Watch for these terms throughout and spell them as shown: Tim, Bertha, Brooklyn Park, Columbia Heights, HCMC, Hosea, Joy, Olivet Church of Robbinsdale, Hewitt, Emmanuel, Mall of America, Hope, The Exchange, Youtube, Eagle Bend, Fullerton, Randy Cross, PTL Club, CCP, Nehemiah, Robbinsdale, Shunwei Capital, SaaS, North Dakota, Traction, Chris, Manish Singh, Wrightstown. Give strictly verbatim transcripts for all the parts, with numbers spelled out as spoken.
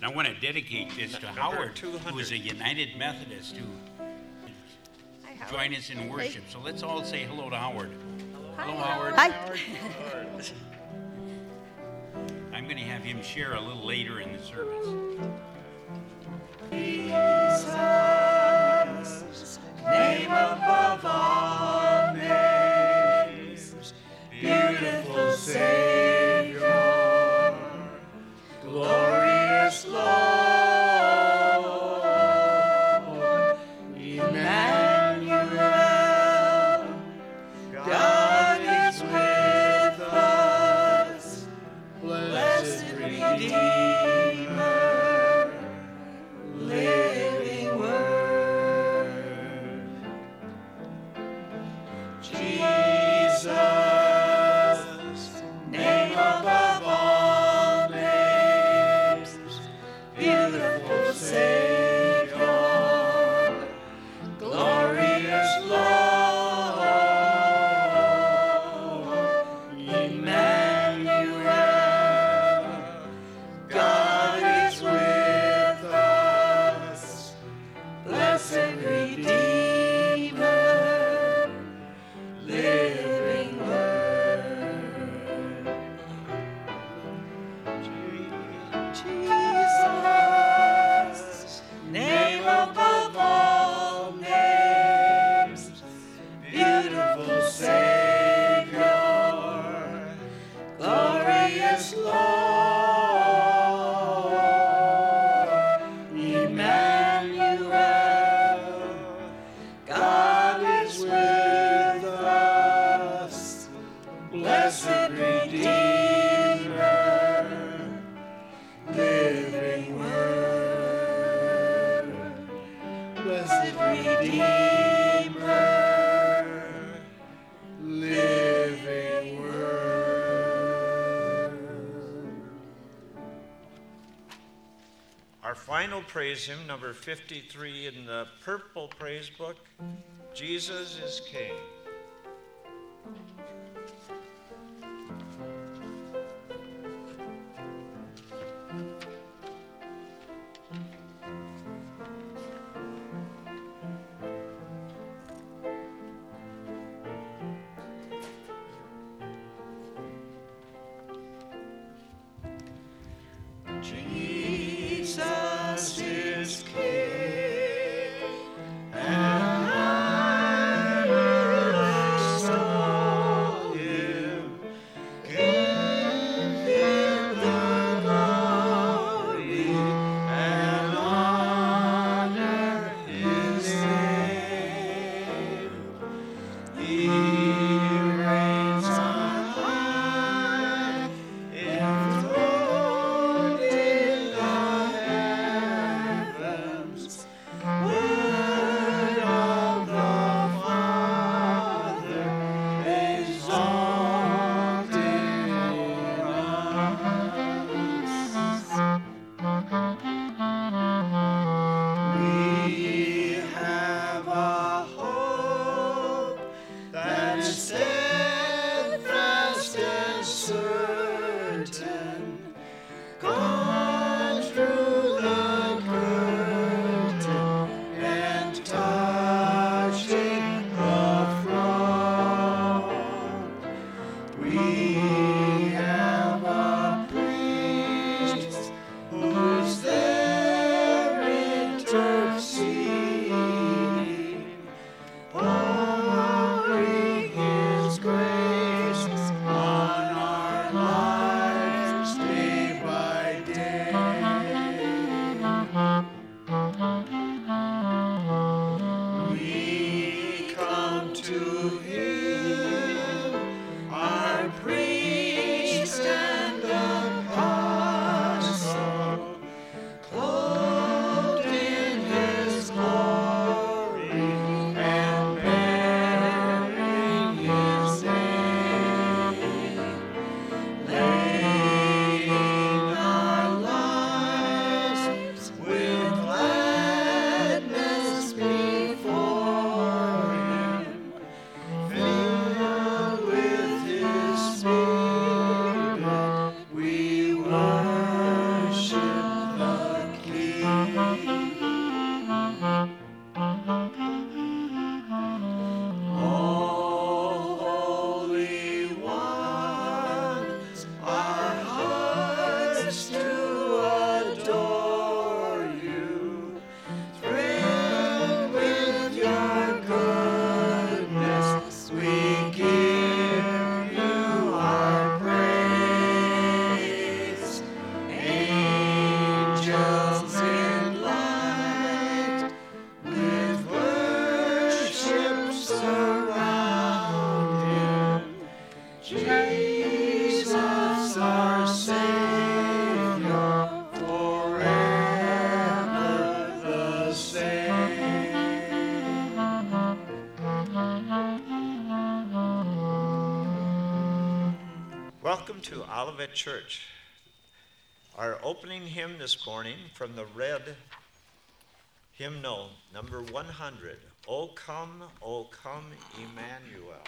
And I want to dedicate this to Howard, who is a United Methodist, who joined us in worship. So let's all say hello to Howard. Hello, Howard. Hi. Howard. I'm going to have him share a little later in the service. Jesus, name above all names, beautiful Savior, glorious Lord. Final praise hymn, number fifty-three in the purple praise book, Jesus is King. Welcome to Olivet Church. Our opening hymn this morning from the red hymnal, number one hundred, O Come, O Come, Emmanuel.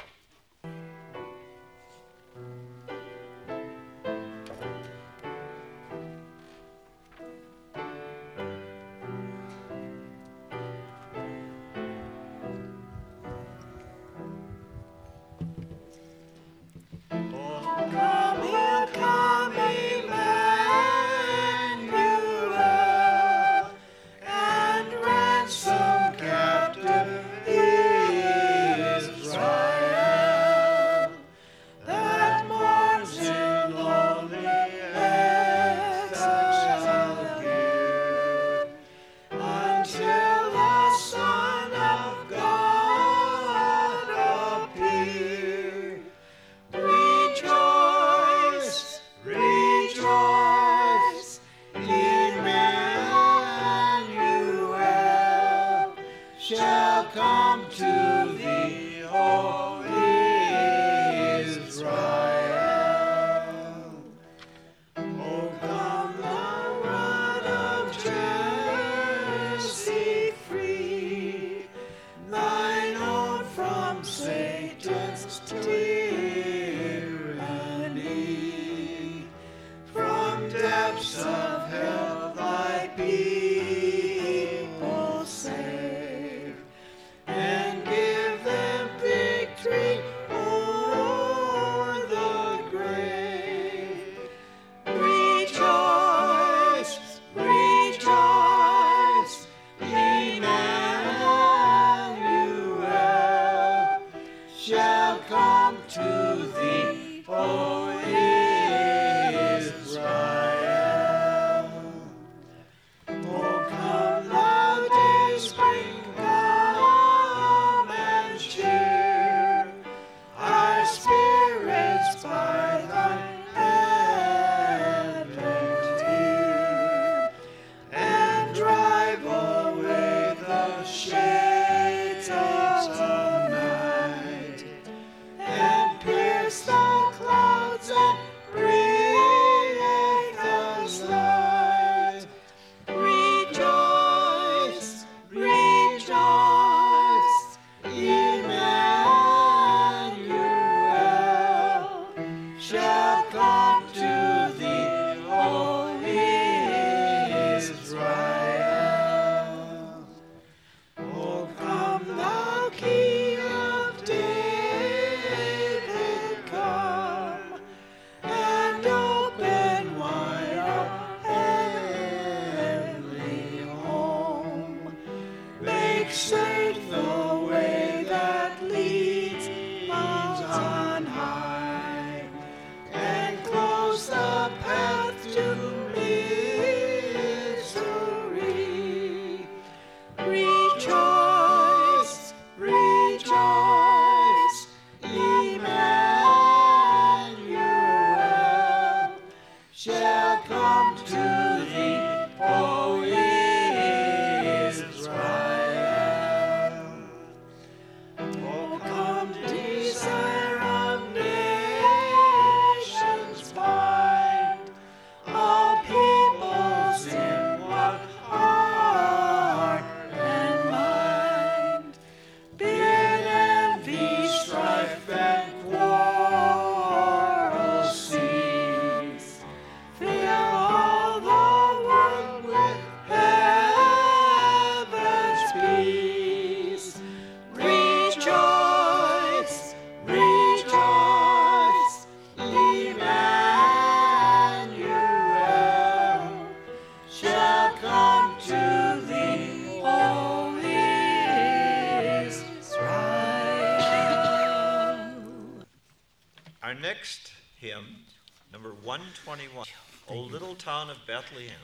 one twenty-one, O Little Town of Bethlehem.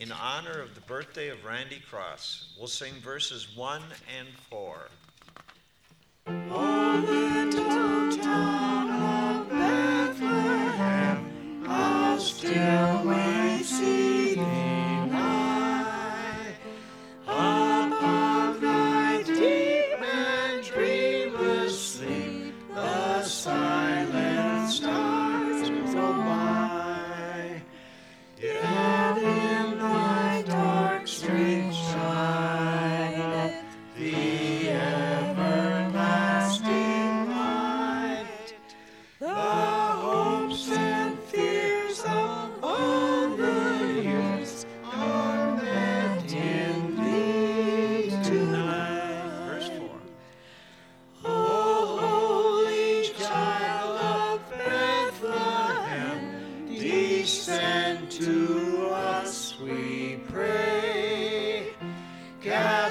In honor of the birthday of Randy Cross, we'll sing verses one and four. O little town of Bethlehem, how still we see thee. Silent stars.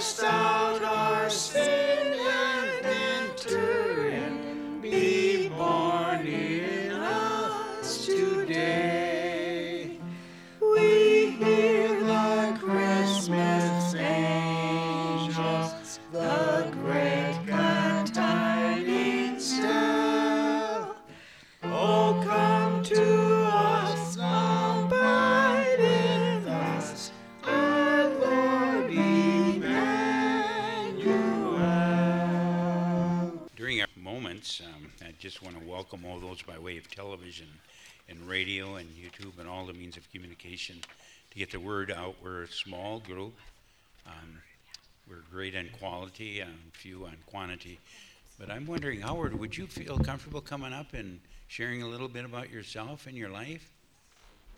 cast out our sin and enter in. Be born in us today. We hear the Christmas angels, the great glad tidings tell. Oh, come to Um, I just want to welcome all those by way of television and radio and YouTube and all the means of communication to get the word out. We're a small group. Um, we're great on quality and few on quantity. But I'm wondering, Howard, would you feel comfortable coming up and sharing a little bit about yourself and your life?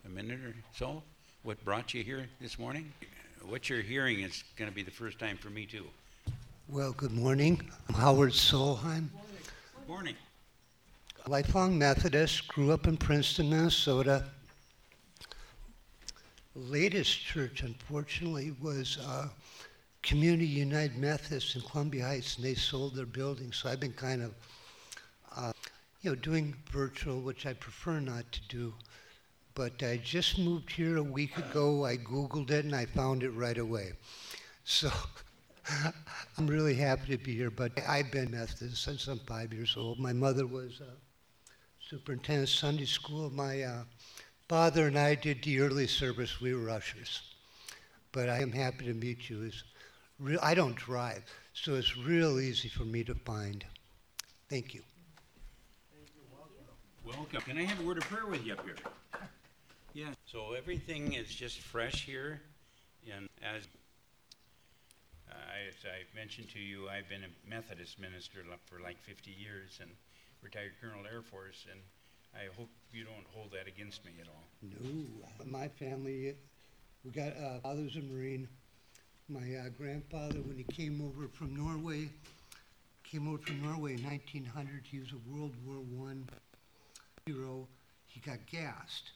A minute or so? What brought you here this morning? What you're hearing is going to be the first time for me, too. Well, good morning. I'm Howard Solheim. Morning. Lifelong Methodist, grew up in Princeton, Minnesota. Latest church, unfortunately, was uh, Community United Methodist in Columbia Heights, and they sold their building. So I've been kind of, uh, you know, doing virtual, which I prefer not to do. But I just moved here a week ago. I Googled it, and I found it right away. So I'm really happy to be here, but I've been Methodist since I'm five years old. My mother was uh, superintendent of Sunday school. My uh, father and I did the early service. We were ushers. But I am happy to meet you. It's real, I don't drive, so it's real easy for me to find. Thank you. Thank you. Welcome. Welcome. Can I have a word of prayer with you up here? Yeah. So everything is just fresh here, and as As I mentioned to you, I've been a Methodist minister for like fifty years and retired Colonel Air Force, and I hope you don't hold that against me at all. No. My family, we got uh, father's a Marine. My uh, grandfather, when he came over from Norway, came over from Norway in nineteen hundred. He was a World War One hero. He got gassed.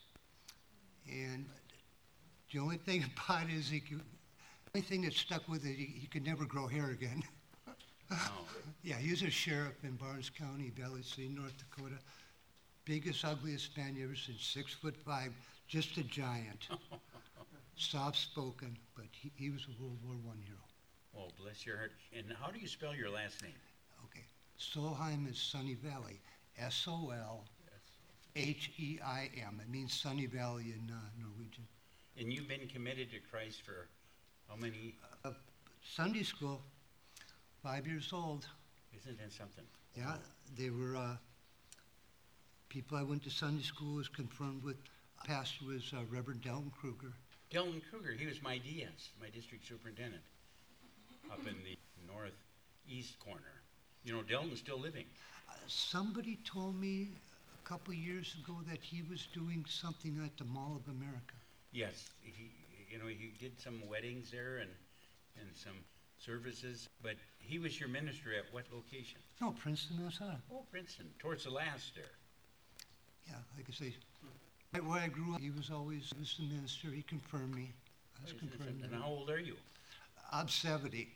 And the only thing about it is he could... The only thing that stuck with it, he, he could never grow hair again. Oh. Yeah, he was a sheriff in Barnes County, Valley City, North Dakota. Biggest, ugliest man you ever seen, six foot five, just a giant. Soft-spoken, but he, he was a World War One hero. Oh, bless your heart. And how do you spell your last name? Okay. Solheim is Sunny Valley. S O L H E I M. It means Sunny Valley in uh, Norwegian. And you've been committed to Christ for... How many? Uh, Sunday school, five years old. Isn't that something? Yeah, they were uh, people I went to Sunday school was confirmed with. Pastor was uh, Reverend Delton Kruger. Delton Kruger, he was my D S, my district superintendent, up in the northeast corner. You know, Delton's still living. Uh, somebody told me a couple years ago that he was doing something at the Mall of America. Yes, he. You know, he did some weddings there and and some services, but he was your minister at what location? No, Princeton, Minnesota. Oh, Princeton, towards the last there. Yeah, like I say, right where I grew up, he was always he was the minister. He confirmed me. I was confirmed. And how old are you? I'm seventy.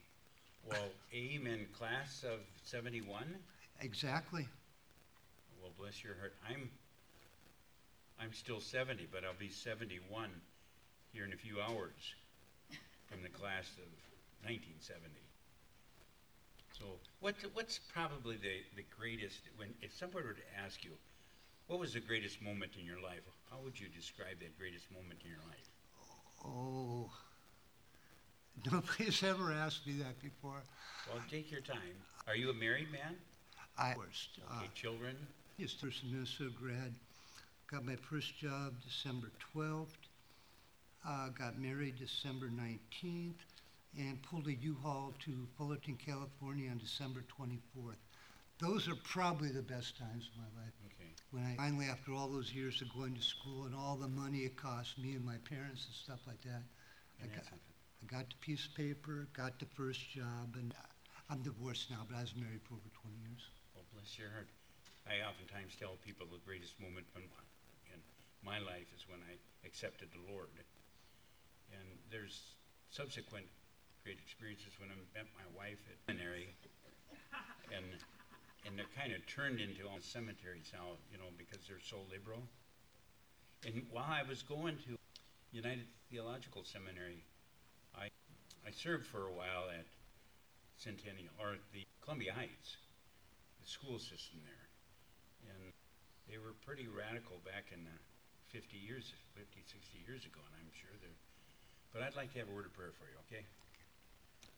Well, amen, class of seventy-one? Exactly. Well, bless your heart. I'm, I'm still seventy, but I'll be seventy-one. Here in a few hours from the class of nineteen seventy. So what, what's probably the, the greatest, when if someone were to ask you, what was the greatest moment in your life? How would you describe that greatest moment in your life? Oh, nobody's ever asked me that before. Well, take your time. Are you a married man? I was. Okay, uh, children? Yes, first Minnesota grad. Got my first job December twelfth. Uh, got married December nineteenth and pulled a U-Haul to Fullerton, California on December twenty-fourth. Those are probably the best times of my life. Okay. When I finally, after all those years of going to school and all the money it cost me and my parents and stuff like that, I got, I got the piece of paper, got the first job, and I'm divorced now, but I was married for over twenty years. Well, bless your heart. I oftentimes tell people the greatest moment in my life is when I accepted the Lord. And there's subsequent great experiences when I met my wife at seminary, and and they're kind of turned into all cemeteries now, you know, because they're so liberal. And while I was going to United Theological Seminary, I I served for a while at Centennial, or the Columbia Heights, the school system there, and they were pretty radical back in the fifty years, fifty, sixty years ago, and I'm sure they're. But I'd like to have a word of prayer for you, okay?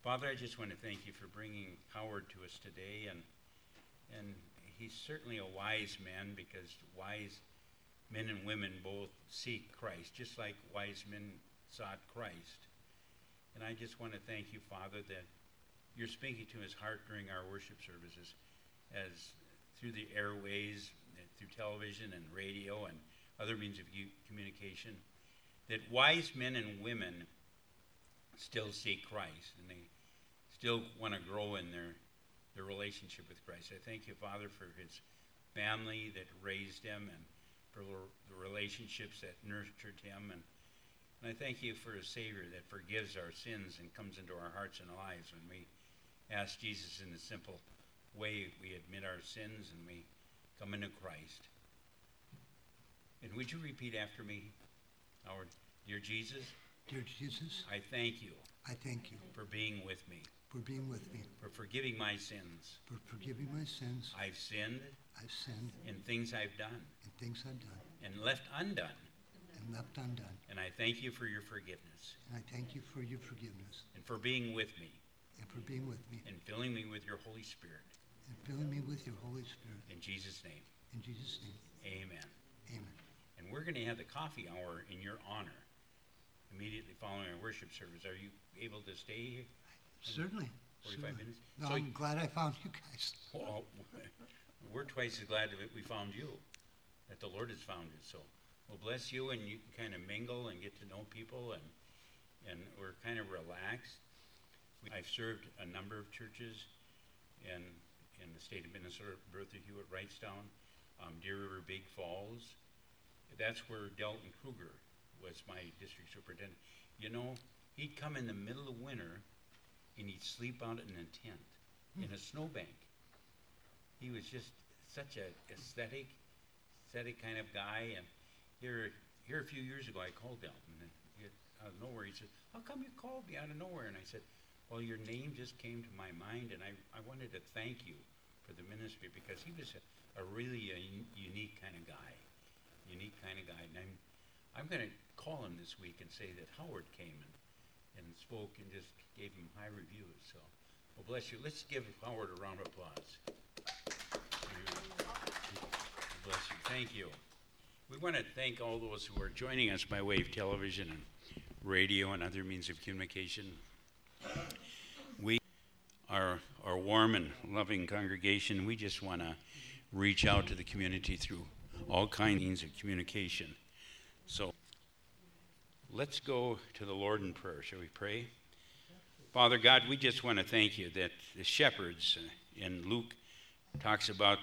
Father, I just want to thank you for bringing Howard to us today, and and he's certainly a wise man, because wise men and women both seek Christ, just like wise men sought Christ. And I just want to thank you, Father, that you're speaking to his heart during our worship services, as through the airways, through television and radio and other means of communication, that wise men and women still seek Christ, and they still want to grow in their, their relationship with Christ. I thank you, Father, for his family that raised him, and for the relationships that nurtured him. And, and I thank you for a Savior that forgives our sins and comes into our hearts and lives when we ask Jesus in the simple way we admit our sins and we come into Christ. And would you repeat after me? Our dear Jesus, dear Jesus, I thank you. I thank you for being with me. For being with me. For forgiving my sins. For forgiving my sins. I've sinned. I've sinned. In things I've done. In things I've done. And left undone. And left undone. And I thank you for your forgiveness. And I thank you for your forgiveness. And for being with me. And for being with me. And filling me with your Holy Spirit. And filling me with your Holy Spirit. In Jesus' name. In Jesus' name. Amen. Amen. And we're going to have the coffee hour in your honor immediately following our worship service. Are you able to stay? Certainly. forty-five certainly. Minutes? No, so I'm glad I found you guys. Well, we're twice as glad that we found you, that the Lord has found you. So we'll bless you, and you can kind of mingle and get to know people, and and we're kind of relaxed. We, I've served a number of churches in, in the state of Minnesota, Bertha, Hewitt, Wrightstown, um, Deer River, Big Falls. That's where Delton Kruger was my district superintendent. You know, he'd come in the middle of winter, and he'd sleep out in a tent, mm. in a snowbank. He was just such an aesthetic, aesthetic kind of guy. And here, here a few years ago, I called Delton, and he, out of nowhere, he said, "How come you called me out of nowhere?" And I said, "Well, your name just came to my mind, and I, I wanted to thank you for the ministry," because he was a, a really a un- unique kind of guy. unique kind of guy, and I'm, I'm going to call him this week and say that Howard came and, and spoke and just gave him high reviews, so, well, bless you. Let's give Howard a round of applause. Bless you. Thank you. We want to thank all those who are joining us by way of television and radio and other means of communication. We are our warm and loving congregation. We just want to reach out to the community through all kinds of communication. So let's go to the Lord in prayer. Shall we pray? Father God, we just want to thank you that the shepherds in Luke talks about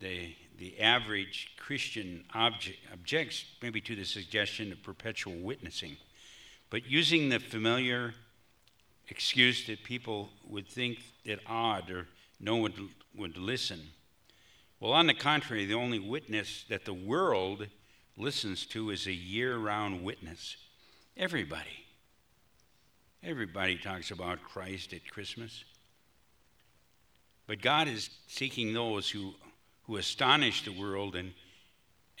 the the average Christian object, objects maybe to the suggestion of perpetual witnessing, but using the familiar excuse that people would think it odd or no one would listen. Well, on the contrary, the only witness that the world listens to is a year-round witness. Everybody. Everybody talks about Christ at Christmas. But God is seeking those who, who astonish the world and,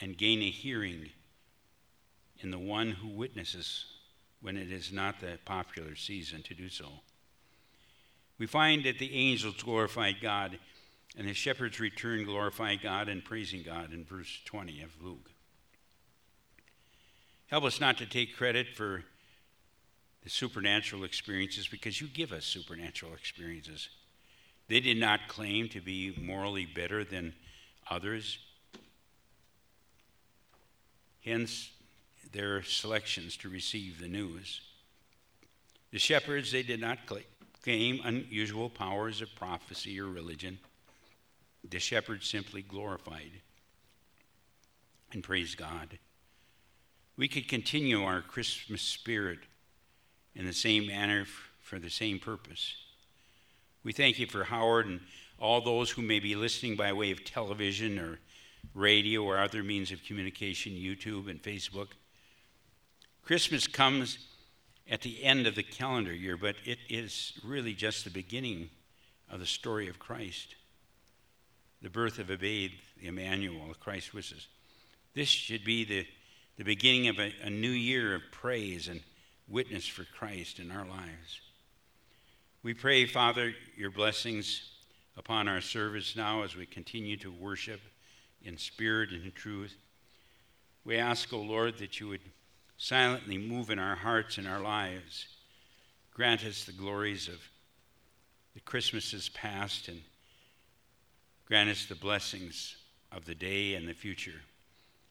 and gain a hearing in the one who witnesses when it is not the popular season to do so. We find that the angels glorified God, and the shepherds return glorifying God and praising God in verse twenty of Luke. Help us not to take credit for the supernatural experiences, because you give us supernatural experiences. They did not claim to be morally better than others. Hence, their selections to receive the news. The shepherds, they did not claim unusual powers of prophecy or religion. The shepherds simply glorified and praised God. We could continue our Christmas spirit in the same manner f- for the same purpose. We thank you for Howard and all those who may be listening by way of television or radio or other means of communication, YouTube and Facebook. Christmas comes at the end of the calendar year, but it is really just the beginning of the story of Christ, the birth of a babe, Emmanuel, Christ with us. This should be the, the beginning of a, a new year of praise and witness for Christ in our lives. We pray, Father, your blessings upon our service now as we continue to worship in spirit and in truth. We ask, O Lord, that you would silently move in our hearts and our lives. Grant us the glories of the Christmases past, and grant us the blessings of the day and the future,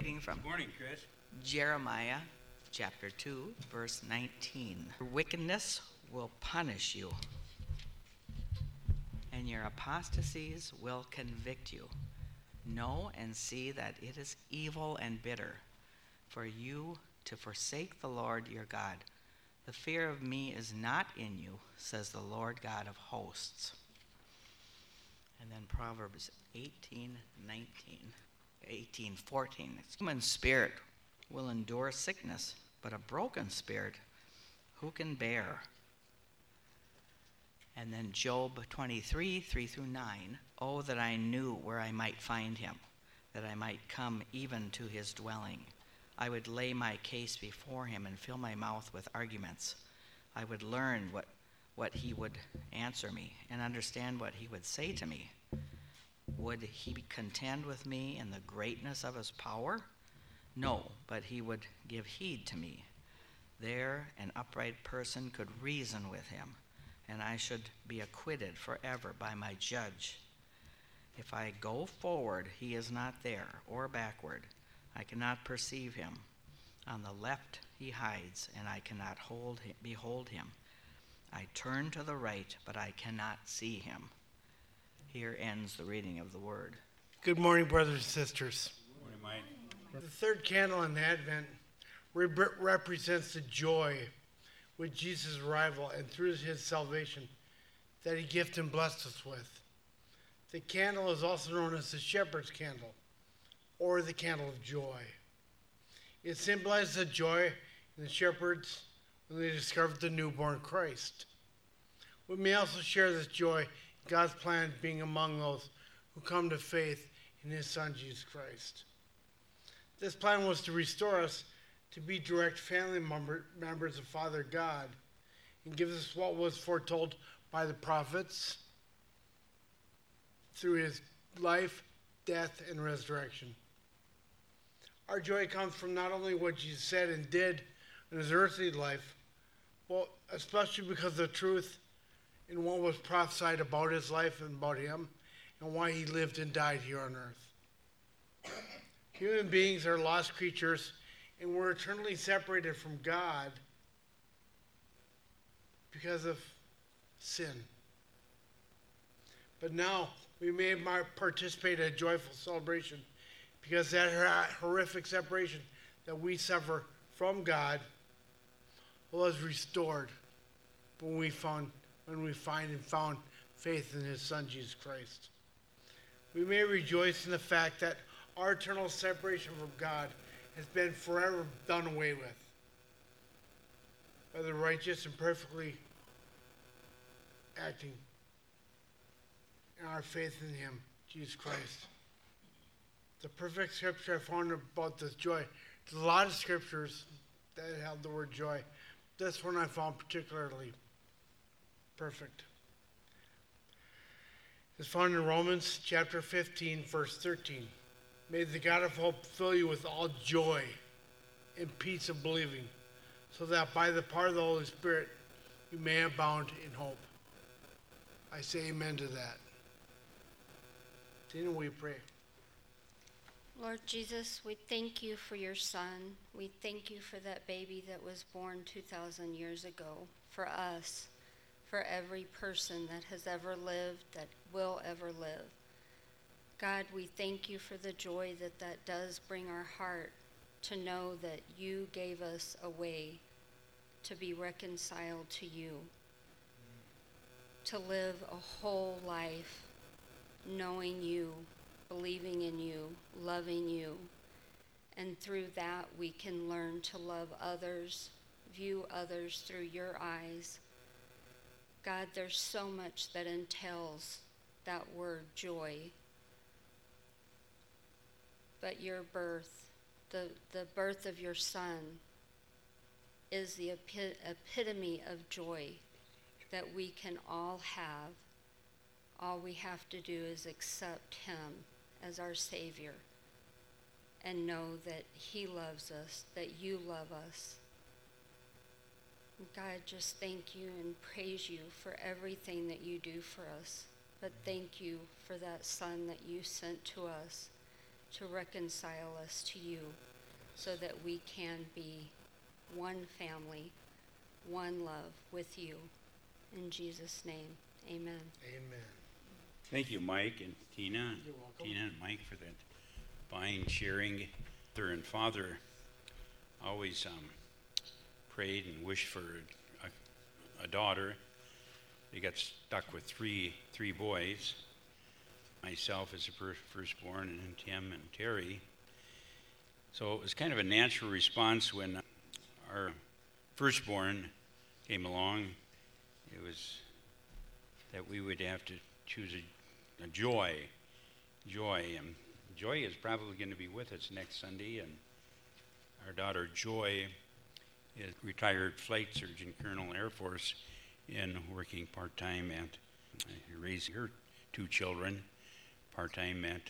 Reading from Good morning, Chris. Jeremiah chapter two, verse nineteen. Your wickedness will punish you, and your apostasies will convict you. Know and see that it is evil and bitter for you to forsake the Lord your God. The fear of me is not in you, says the Lord God of hosts. And then Proverbs eighteen, nineteen, eighteen, fourteen. Human spirit will endure sickness, but a broken spirit, who can bear? And then Job twenty-three, three through nine. Oh, that I knew where I might find him, that I might come even to his dwelling. I would lay my case before him and fill my mouth with arguments. I would learn what, what he would answer me and understand what he would say to me. Would he contend with me in the greatness of his power? No, but he would give heed to me. There, an upright person could reason with him, and I should be acquitted forever by my judge. If I go forward, he is not there, or backward. I cannot perceive him. On the left he hides, and I cannot hold him, behold him. I turn to the right, but I cannot see him. Here ends the reading of the word. Good morning, brothers and sisters. Good morning, Mike. The third candle in Advent re- represents the joy with Jesus' arrival and through his salvation that he gifted and blessed us with. The candle is also known as the shepherd's candle, or the candle of joy. It symbolizes the joy in the shepherds when they discovered the newborn Christ. We may also share this joy in God's plan being among those who come to faith in his Son, Jesus Christ. This plan was to restore us to be direct family member, members of Father God, and gives us what was foretold by the prophets through his life, death, and resurrection. Our joy comes from not only what Jesus said and did in his earthly life, but especially because of the truth in what was prophesied about his life and about him, and why he lived and died here on earth. Human beings are lost creatures, and we're eternally separated from God because of sin. But now we may participate in a joyful celebration because that horrific separation that we suffer from God was restored when we found, when we find and found faith in his Son, Jesus Christ. We may rejoice in the fact that our eternal separation from God has been forever done away with by the righteous and perfectly acting in our faith in him, Jesus Christ. The perfect scripture I found about this joy, there's a lot of scriptures that have the word joy. This one I found particularly perfect. It's found in Romans chapter fifteen, verse thirteen. May the God of hope fill you with all joy and peace of believing, so that by the power of the Holy Spirit you may abound in hope. I say amen to that. Tina, will you pray? Lord Jesus, we thank you for your son. We thank you for that baby that was born two thousand years ago, for us, for every person that has ever lived, that will ever live. God, we thank you for the joy that that does bring our heart to know that you gave us a way to be reconciled to you, to live a whole life knowing you, believing in you, loving you, and through that we can learn to love others, view others through your eyes. God, there's so much that entails that word joy, but your birth, the, the birth of your son, is the epi- epitome of joy that we can all have. All we have to do is accept him as our Savior and know that he loves us, that you love us. God, just thank you and praise you for everything that you do for us. But thank you for that son that you sent to us to reconcile us to you so that we can be one family, one love with you. In Jesus' name, amen. Amen. Thank you, Mike and Tina. You're welcome. Tina and Mike for that fine sharing. Mother and father always um, prayed and wished for a, a daughter. They got stuck with three three boys. Myself as the first, firstborn, and then Tim and Terry. So it was kind of a natural response when our firstborn came along. It was that we would have to choose a, a Joy. Joy. And Joy is probably going to be with us next Sunday. And our daughter Joy is a retired flight surgeon, Colonel Air Force, and working part-time at uh, raising her two children, part-time at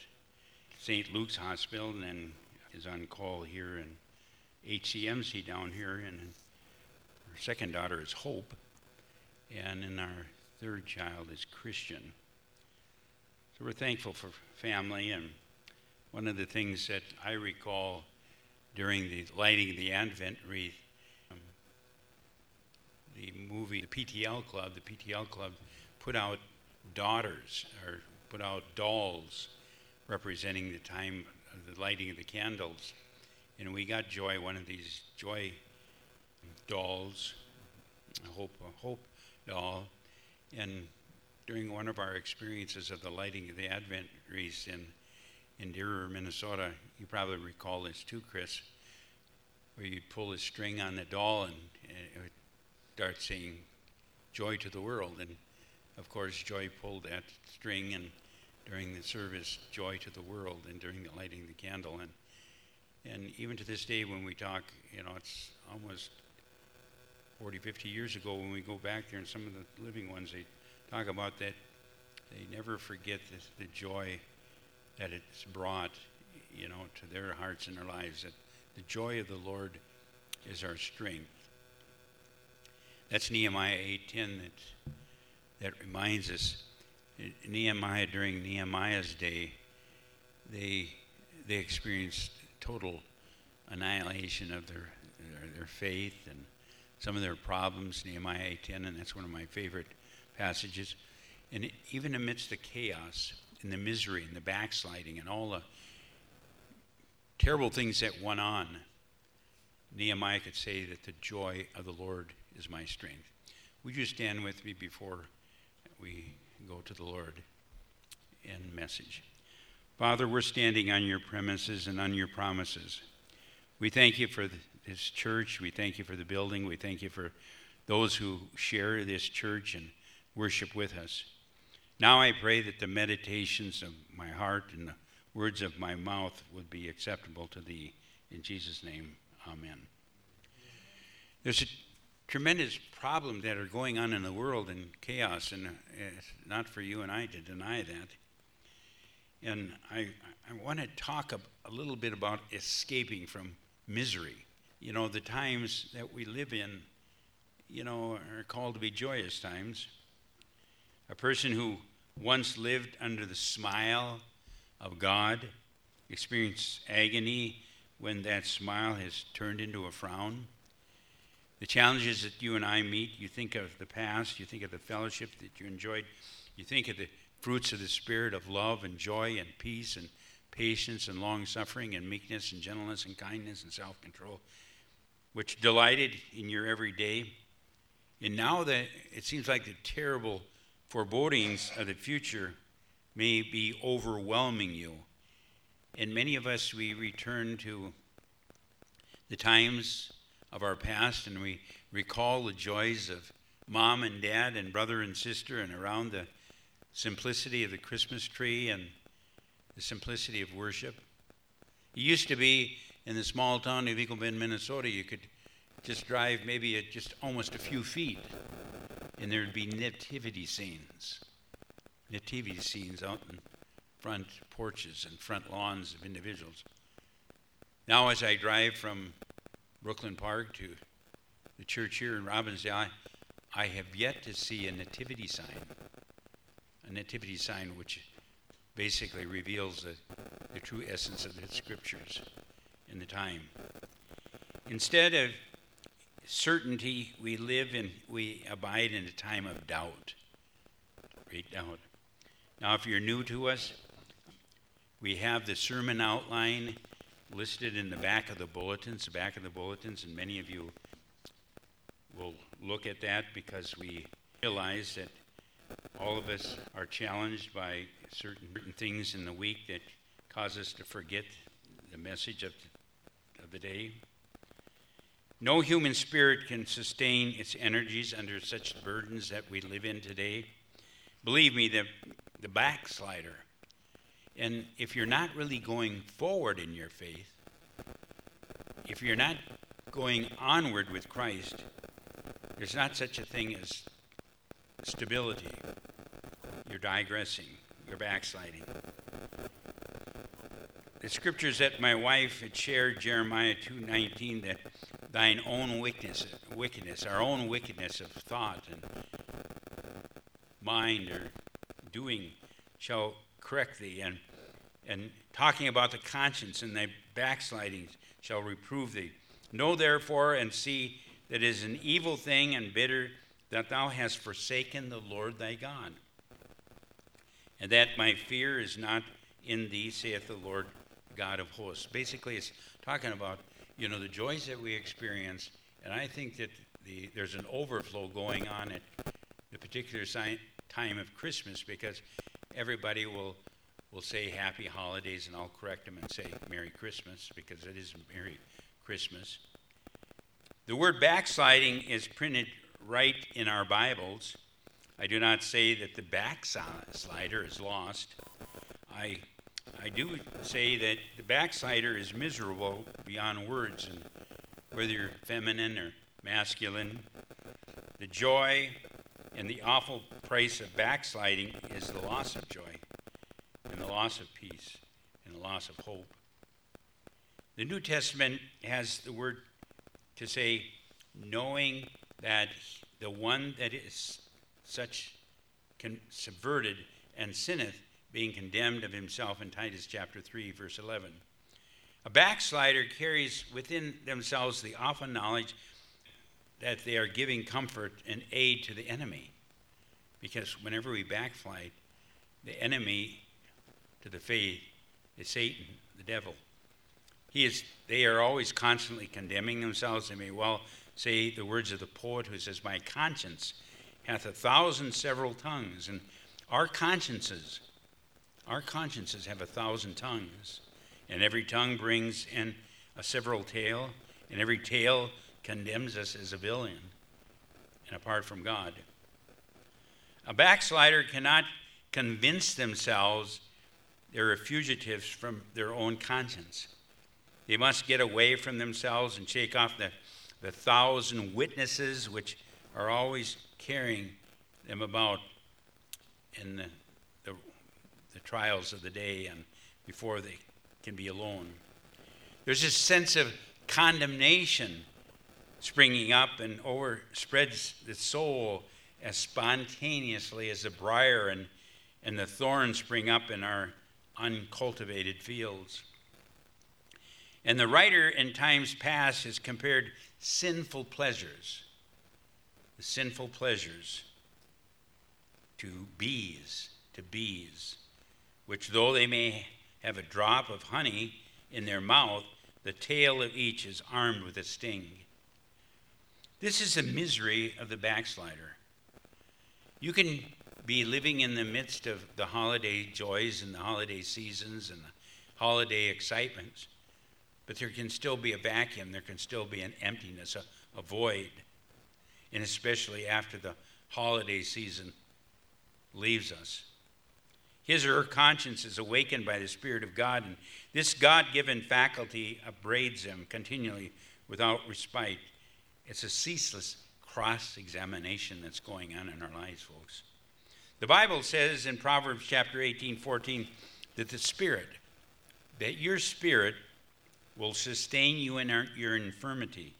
Saint Luke's Hospital, and then is on call here in H C M C down here. And our second daughter is Hope. And then our third child is Christian. So we're thankful for family. And one of the things that I recall during the lighting of the Advent wreath, um, the movie, the P T L Club, the P T L Club put out daughters, or put out dolls representing the time of the lighting of the candles. And we got Joy, one of these Joy dolls, a Hope, a Hope doll. And during one of our experiences of the lighting of the Advent wreath in, in Deer River, Minnesota, you probably recall this too, Chris, where you'd pull a string on the doll and, and it would start saying, "Joy to the world." And of course, Joy pulled that string, and during the service, "Joy to the world," and during the lighting of the candle. And and even to this day when we talk, you know, it's almost forty, fifty years ago when we go back there, and some of the living ones, they talk about that. They never forget this, the joy that it's brought, you know, to their hearts and their lives, that the joy of the Lord is our strength. That's Nehemiah eight ten that that reminds us. Nehemiah, during Nehemiah's day, they they experienced total annihilation of their their, their faith and some of their problems. Nehemiah eight ten, and that's one of my favorite passages. And even amidst the chaos and the misery and the backsliding and all the terrible things that went on, Nehemiah could say that the joy of the Lord is my strength. Would you stand with me before we go to the Lord in message? Father, we're standing on your premises and on your promises. We thank you for this church. We thank you for the building. We thank you for those who share this church and worship with us. Now I pray that the meditations of my heart and the words of my mouth would be acceptable to thee. In Jesus' name, amen. There's a tremendous problem that are going on in the world and chaos, and it's not for you and I to deny that. And I, I want to talk a, a little bit about escaping from misery. You know, the times that we live in you know, are called to be joyous times. A person who once lived under the smile of God experienced agony when that smile has turned into a frown. The challenges that you and I meet, you think of the past, you think of the fellowship that you enjoyed, you think of the fruits of the spirit of love and joy and peace and patience and long-suffering and meekness and gentleness and kindness and self-control, which delighted in your everyday. And now that it seems like the terrible forebodings of the future may be overwhelming you. And many of us, we return to the times of our past, and we recall the joys of mom and dad and brother and sister, and around the simplicity of the Christmas tree and the simplicity of worship. It used to be in the small town of Eagle Bend, Minnesota, you could just drive maybe at just almost a few feet, and there'd be nativity scenes. Nativity scenes out in front porches and front lawns of individuals. Now, as I drive from Brooklyn Park to the church here in Robbinsdale, I, I have yet to see a nativity sign. A nativity sign which basically reveals the, the true essence of the scriptures in the time. Instead of certainty, we live in, we abide in a time of doubt. Great doubt. Now, if you're new to us, we have the sermon outline listed in the back of the bulletins, the back of the bulletins, and many of you will look at that because we realize that all of us are challenged by certain things in the week that cause us to forget the message of the, of the day. No human spirit can sustain its energies under such burdens that we live in today. Believe me, the, the backslider. And if you're not really going forward in your faith, if you're not going onward with Christ, there's not such a thing as stability. You're digressing. You're backsliding. The scriptures that my wife had shared, Jeremiah two nineteen, that thine own wickedness, wickedness, our own wickedness of thought and mind or doing shall correct thee, and and talking about the conscience and thy backslidings shall reprove thee. Know therefore and see that it is an evil thing and bitter that thou hast forsaken the Lord thy God, and that my fear is not in thee, saith the Lord God of hosts. Basically, it's talking about, you know, the joys that we experience, and I think that the, there's an overflow going on at the particular si- time of Christmas, because everybody will will say happy holidays, and I'll correct them and say Merry Christmas, because it is Merry Christmas. The word backsliding is printed right in our Bibles. I do not say that the backslider is lost. I I do say that the backslider is miserable beyond words, and whether you're feminine or masculine, the joy and the awful price of backsliding is the loss of joy, and the loss of peace, and the loss of hope. The New Testament has the word to say, knowing that the one that is such con- subverted and sinneth, being condemned of himself, in Titus chapter three, verse eleven. A backslider carries within themselves the awful knowledge that they are giving comfort and aid to the enemy. Because whenever we backslide, the enemy to the faith is Satan, the devil. He is. They are always constantly condemning themselves. They may well say the words of the poet who says, my conscience hath a thousand several tongues. And our consciences, our consciences have a thousand tongues. And every tongue brings in a several tale, and every tale condemns us as a villain and apart from God. A backslider cannot convince themselves they're fugitives from their own conscience. They must get away from themselves and shake off the, the thousand witnesses which are always carrying them about in the, the, the trials of the day and before they can be alone. There's this sense of condemnation springing up and overspreads the soul as spontaneously as the briar and, and the thorn spring up in our uncultivated fields. And the writer in times past has compared sinful pleasures, the sinful pleasures, to bees, to bees, which though they may have a drop of honey in their mouth, the tail of each is armed with a sting. This is the misery of the backslider. You can be living in the midst of the holiday joys and the holiday seasons and the holiday excitements, but there can still be a vacuum, there can still be an emptiness, a, a void, and especially after the holiday season leaves us. His or her conscience is awakened by the Spirit of God, and this God-given faculty upbraids them continually without respite. It's a ceaseless cross-examination that's going on in our lives, folks. The Bible says in Proverbs chapter eighteen, fourteen, that the Spirit, that your Spirit will sustain you in our, your infirmity,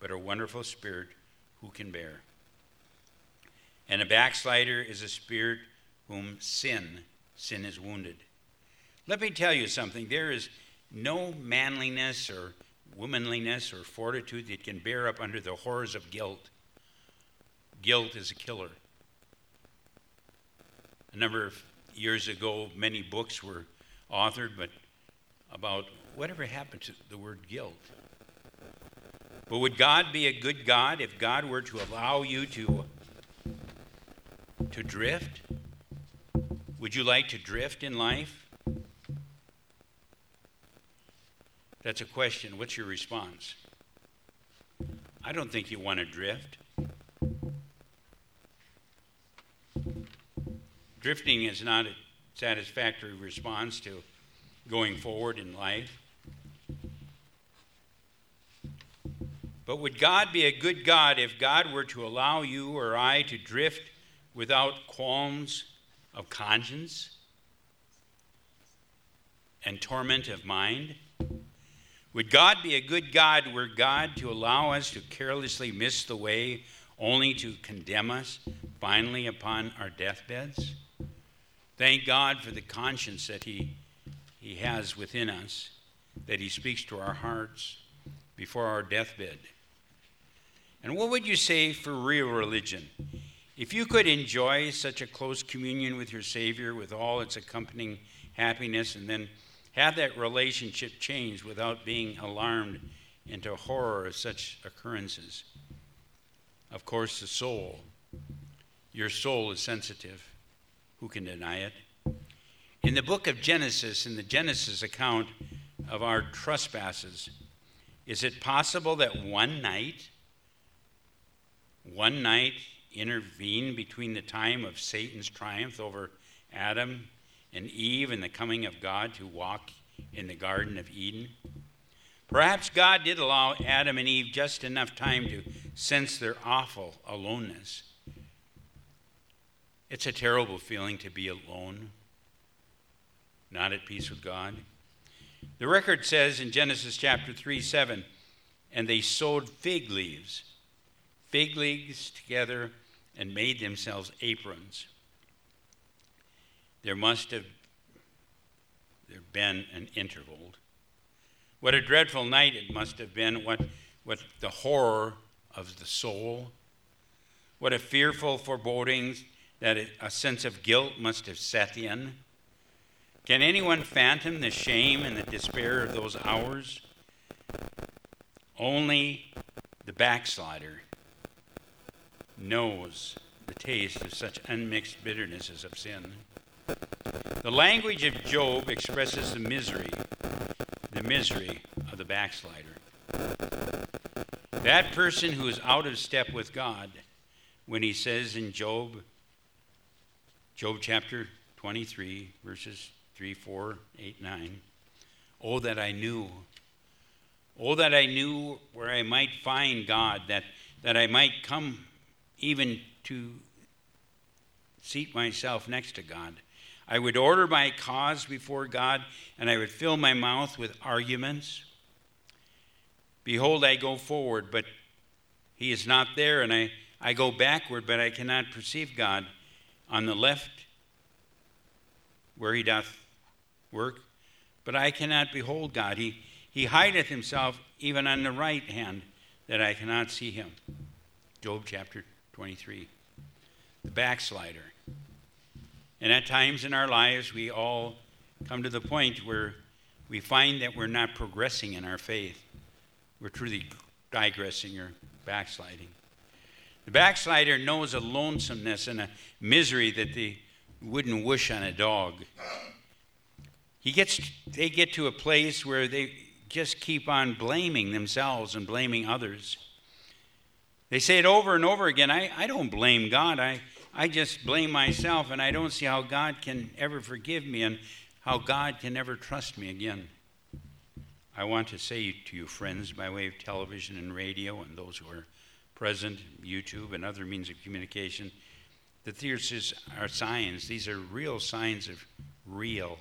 but a wonderful Spirit who can bear. And a backslider is a spirit whom sin, sin is wounded. Let me tell you something. There is no manliness or womanliness or fortitude that can bear up under the horrors of guilt. Guilt is a killer. A number of years ago, many books were authored, but about whatever happened to the word guilt. But would God be a good God if God were to allow you to, to drift? Would you like to drift in life? That's a question. What's your response? I don't think you want to drift. Drifting is not a satisfactory response to going forward in life. But would God be a good God if God were to allow you or I to drift without qualms of conscience and torment of mind? Would God be a good God were God to allow us to carelessly miss the way only to condemn us finally upon our deathbeds? Thank God for the conscience that he He has within us, that he speaks to our hearts before our deathbed. And what would you say for real religion? If you could enjoy such a close communion with your Savior with all its accompanying happiness and then have that relationship change without being alarmed into horror of such occurrences. Of course, the soul. Your soul is sensitive. Who can deny it? In the book of Genesis, in the Genesis account of our trespasses, is it possible that one night, one night intervened between the time of Satan's triumph over Adam and Eve and the coming of God to walk in the Garden of Eden? Perhaps God did allow Adam and Eve just enough time to sense their awful aloneness. It's a terrible feeling to be alone, not at peace with God. The record says in Genesis chapter three, seven, and they sewed fig leaves, fig leaves together and made themselves aprons. There must have there been an interval. What a dreadful night it must have been, what, what the horror of the soul, what a fearful foreboding that a sense of guilt must have set in. Can anyone fathom the shame and the despair of those hours? Only the backslider knows the taste of such unmixed bitternesses of sin. The language of Job expresses the misery, the misery of the backslider. That person who is out of step with God, when he says in Job, Job chapter twenty-three, verses three, four, eight, nine. Oh, that I knew. Oh, that I knew where I might find God, that, that I might come even to seat myself next to God. I would order my cause before God, and I would fill my mouth with arguments. Behold, I go forward, but He is not there, and I, I go backward, but I cannot perceive God. On the left, where he doth work, but I cannot behold God. He, he hideth himself even on the right hand, that I cannot see him. Job chapter twenty-three. The backslider. And at times in our lives, we all come to the point where we find that we're not progressing in our faith. We're truly digressing or backsliding. The backslider knows a lonesomeness and a misery that they wouldn't wish on a dog. He gets, they get to a place where they just keep on blaming themselves and blaming others. They say it over and over again, I, I don't blame God, I, I just blame myself, and I don't see how God can ever forgive me and how God can ever trust me again. I want to say to you, friends, by way of television and radio and those who are present, YouTube and other means of communication, that these are signs. These are real signs of real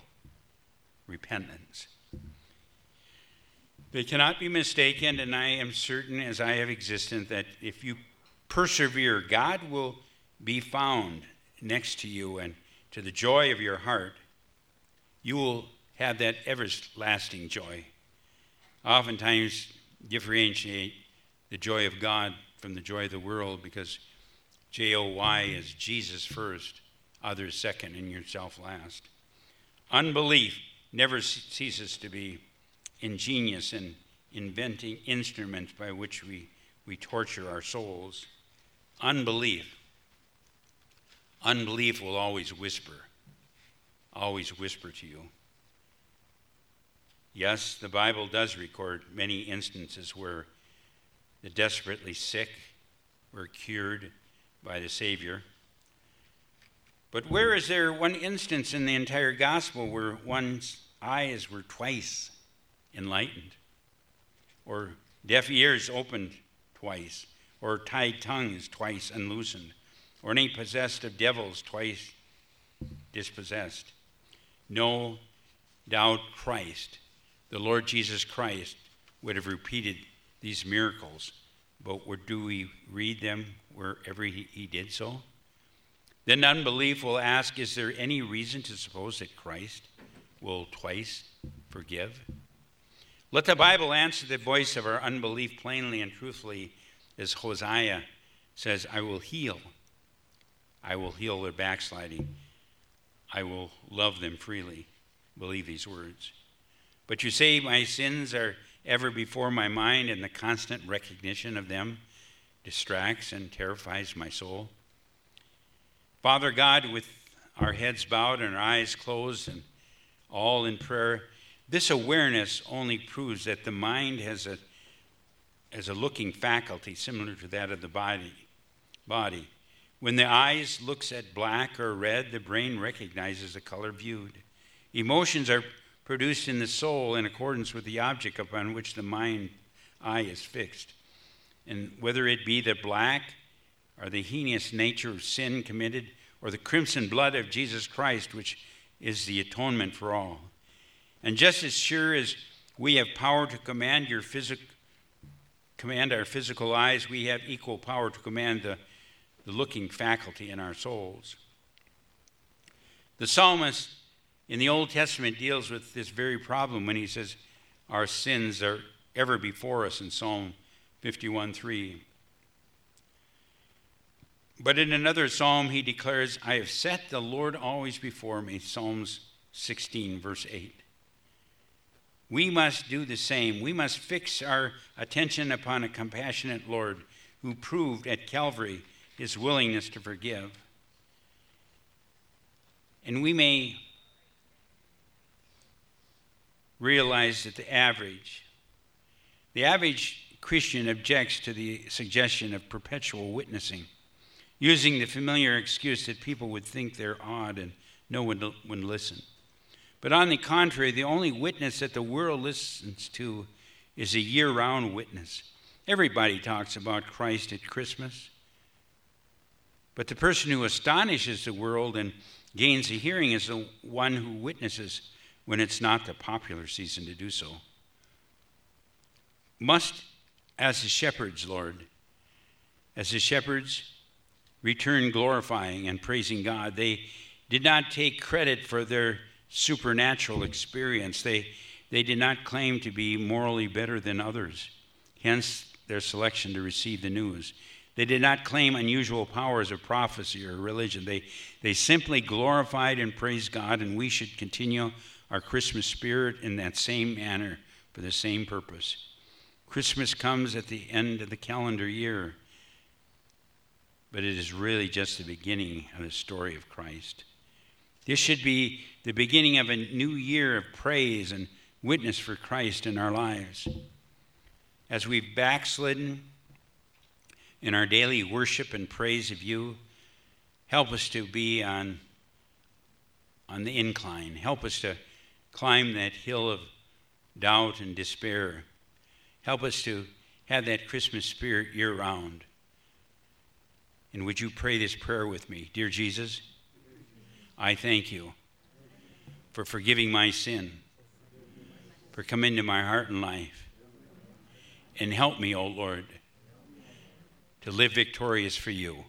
repentance. They cannot be mistaken, and I am certain as I have existed that if you persevere, God will be found next to you, and to the joy of your heart, you will have that everlasting joy. Oftentimes differentiate the joy of God from the joy of the world, because J O Y is Jesus first, others second, and yourself last. Unbelief never ceases to be ingenious in inventing instruments by which we, we torture our souls. Unbelief. Unbelief will always whisper, always whisper to you. Yes, the Bible does record many instances where the desperately sick were cured by the Savior. But where is there one instance in the entire gospel where one's eyes were twice enlightened, or deaf ears opened twice, or tied tongues twice unloosened, or any possessed of devils twice dispossessed? No doubt Christ, the Lord Jesus Christ, would have repeated these miracles, but do we read them wherever he, he did so? Then unbelief will ask, is there any reason to suppose that Christ will twice forgive? Let the Bible answer the voice of our unbelief plainly and truthfully, as Hosea says, I will heal. I will heal their backsliding. I will love them freely. Believe these words. But you say, my sins are ever before my mind, and the constant recognition of them distracts and terrifies my soul. Father God, with our heads bowed and our eyes closed and all in prayer, this awareness only proves that the mind has a, has a looking faculty similar to that of the body. body. When the eyes looks at black or red, the brain recognizes the color viewed. Emotions are produced in the soul in accordance with the object upon which the mind eye is fixed. And whether it be the black or the heinous nature of sin committed, or the crimson blood of Jesus Christ, which is the atonement for all. And just as sure as we have power to command your physic, command our physical eyes, we have equal power to command the, the looking faculty in our souls. The psalmist in the Old Testament deals with this very problem when he says, our sins are ever before us in Psalm fifty-one three. But in another psalm, he declares, I have set the Lord always before me, Psalms sixteen, verse eight. We must do the same. We must fix our attention upon a compassionate Lord who proved at Calvary his willingness to forgive. And we may realize that the average, the average Christian objects to the suggestion of perpetual witnessing, using the familiar excuse that people would think they're odd and no one would listen. But on the contrary, the only witness that the world listens to is a year-round witness. Everybody talks about Christ at Christmas, but the person who astonishes the world and gains a hearing is the one who witnesses when it's not the popular season to do so. Must, as the shepherds, Lord, As the shepherds returned glorifying and praising God, they did not take credit for their supernatural experience. They, they did not claim to be morally better than others, hence their selection to receive the news. They did not claim unusual powers of prophecy or religion. They, they simply glorified and praised God, and we should continue our Christmas spirit in that same manner for the same purpose. Christmas comes at the end of the calendar year, but it is really just the beginning of the story of Christ. This should be the beginning of a new year of praise and witness for Christ in our lives. As we've backslidden in our daily worship and praise of you, help us to be on, on the incline. Help us to climb that hill of doubt and despair. Help us to have that Christmas spirit year-round. And would you pray this prayer with me? Dear Jesus, I thank you for forgiving my sin, for coming into my heart and life, and help me, O Lord, to live victorious for you.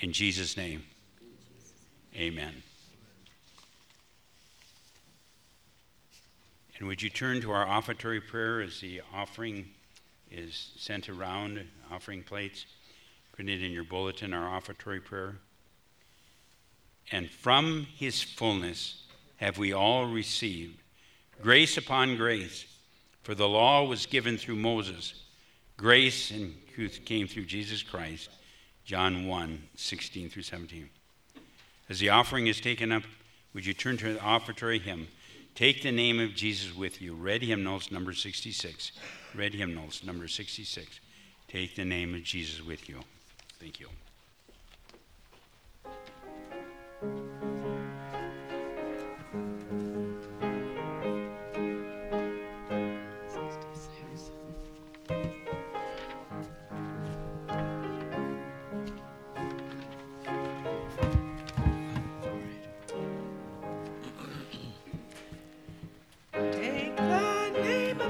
In Jesus' name, amen. And would you turn to our offertory prayer as the offering is sent around, offering plates. Put it in your bulletin, our offertory prayer. And from his fullness have we all received grace upon grace, for the law was given through Moses. Grace and truth came through Jesus Christ, John one, sixteen through seventeen. As the offering is taken up, would you turn to the offertory hymn, Take the Name of Jesus With You, red hymnals number sixty-six, red hymnals number sixty-six, Take the Name of Jesus With You. Thank you.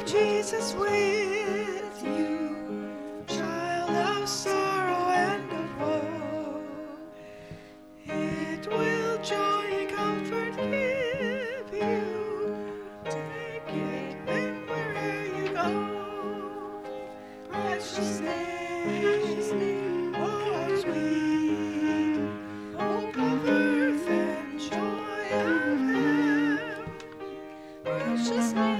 Jesus with you, child of sorrow and of woe, it will joy and comfort give you, take it and where'er you go, precious name, oh sweet, hope of earth and joy of heaven, precious name.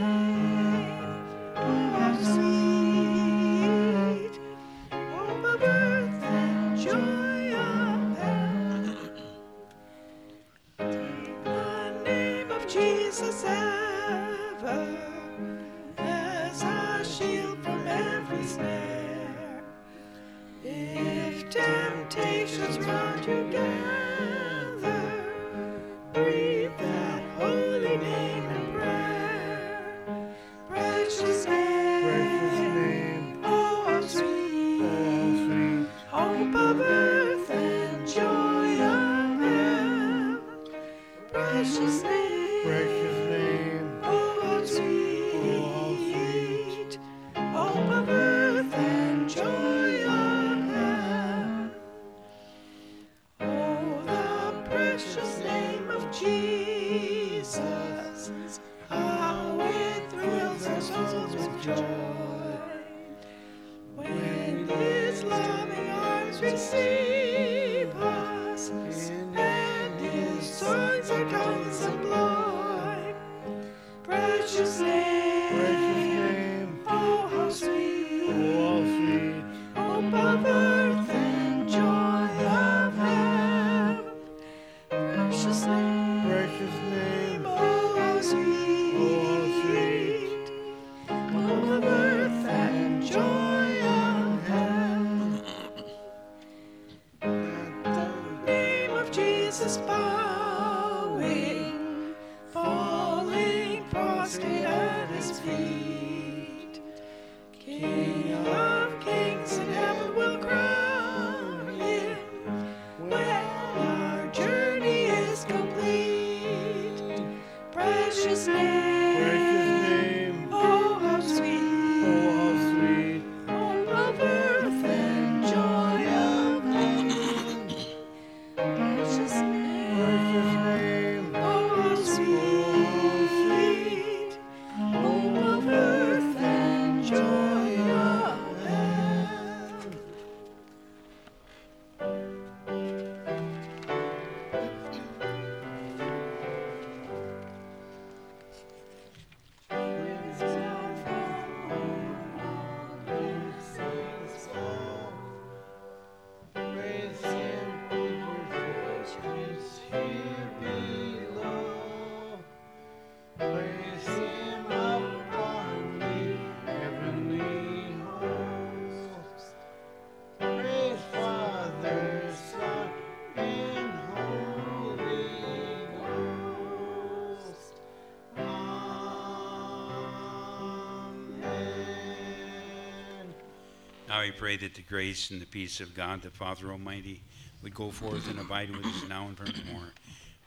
Now I pray that the grace and the peace of God, the Father Almighty, would go forth and abide with us now and forevermore.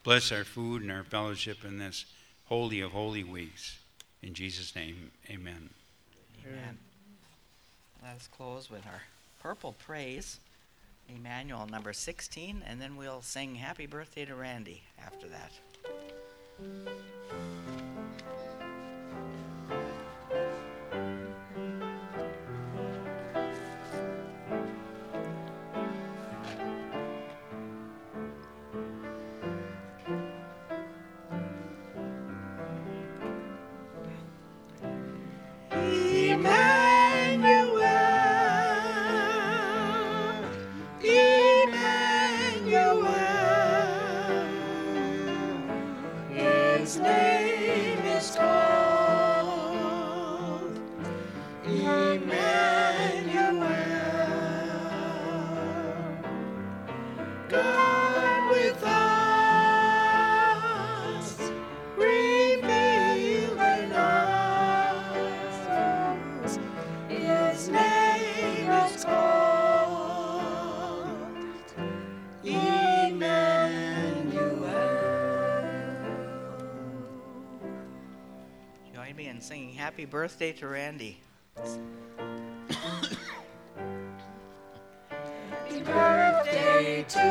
Bless our food and our fellowship in this Holy of Holy Weeks. In Jesus' name, amen. Amen. Amen. Let us close with our purple praise, Emmanuel number sixteen, and then we'll sing Happy Birthday to Randy after that. Singing Happy Birthday to Randy. Happy birthday to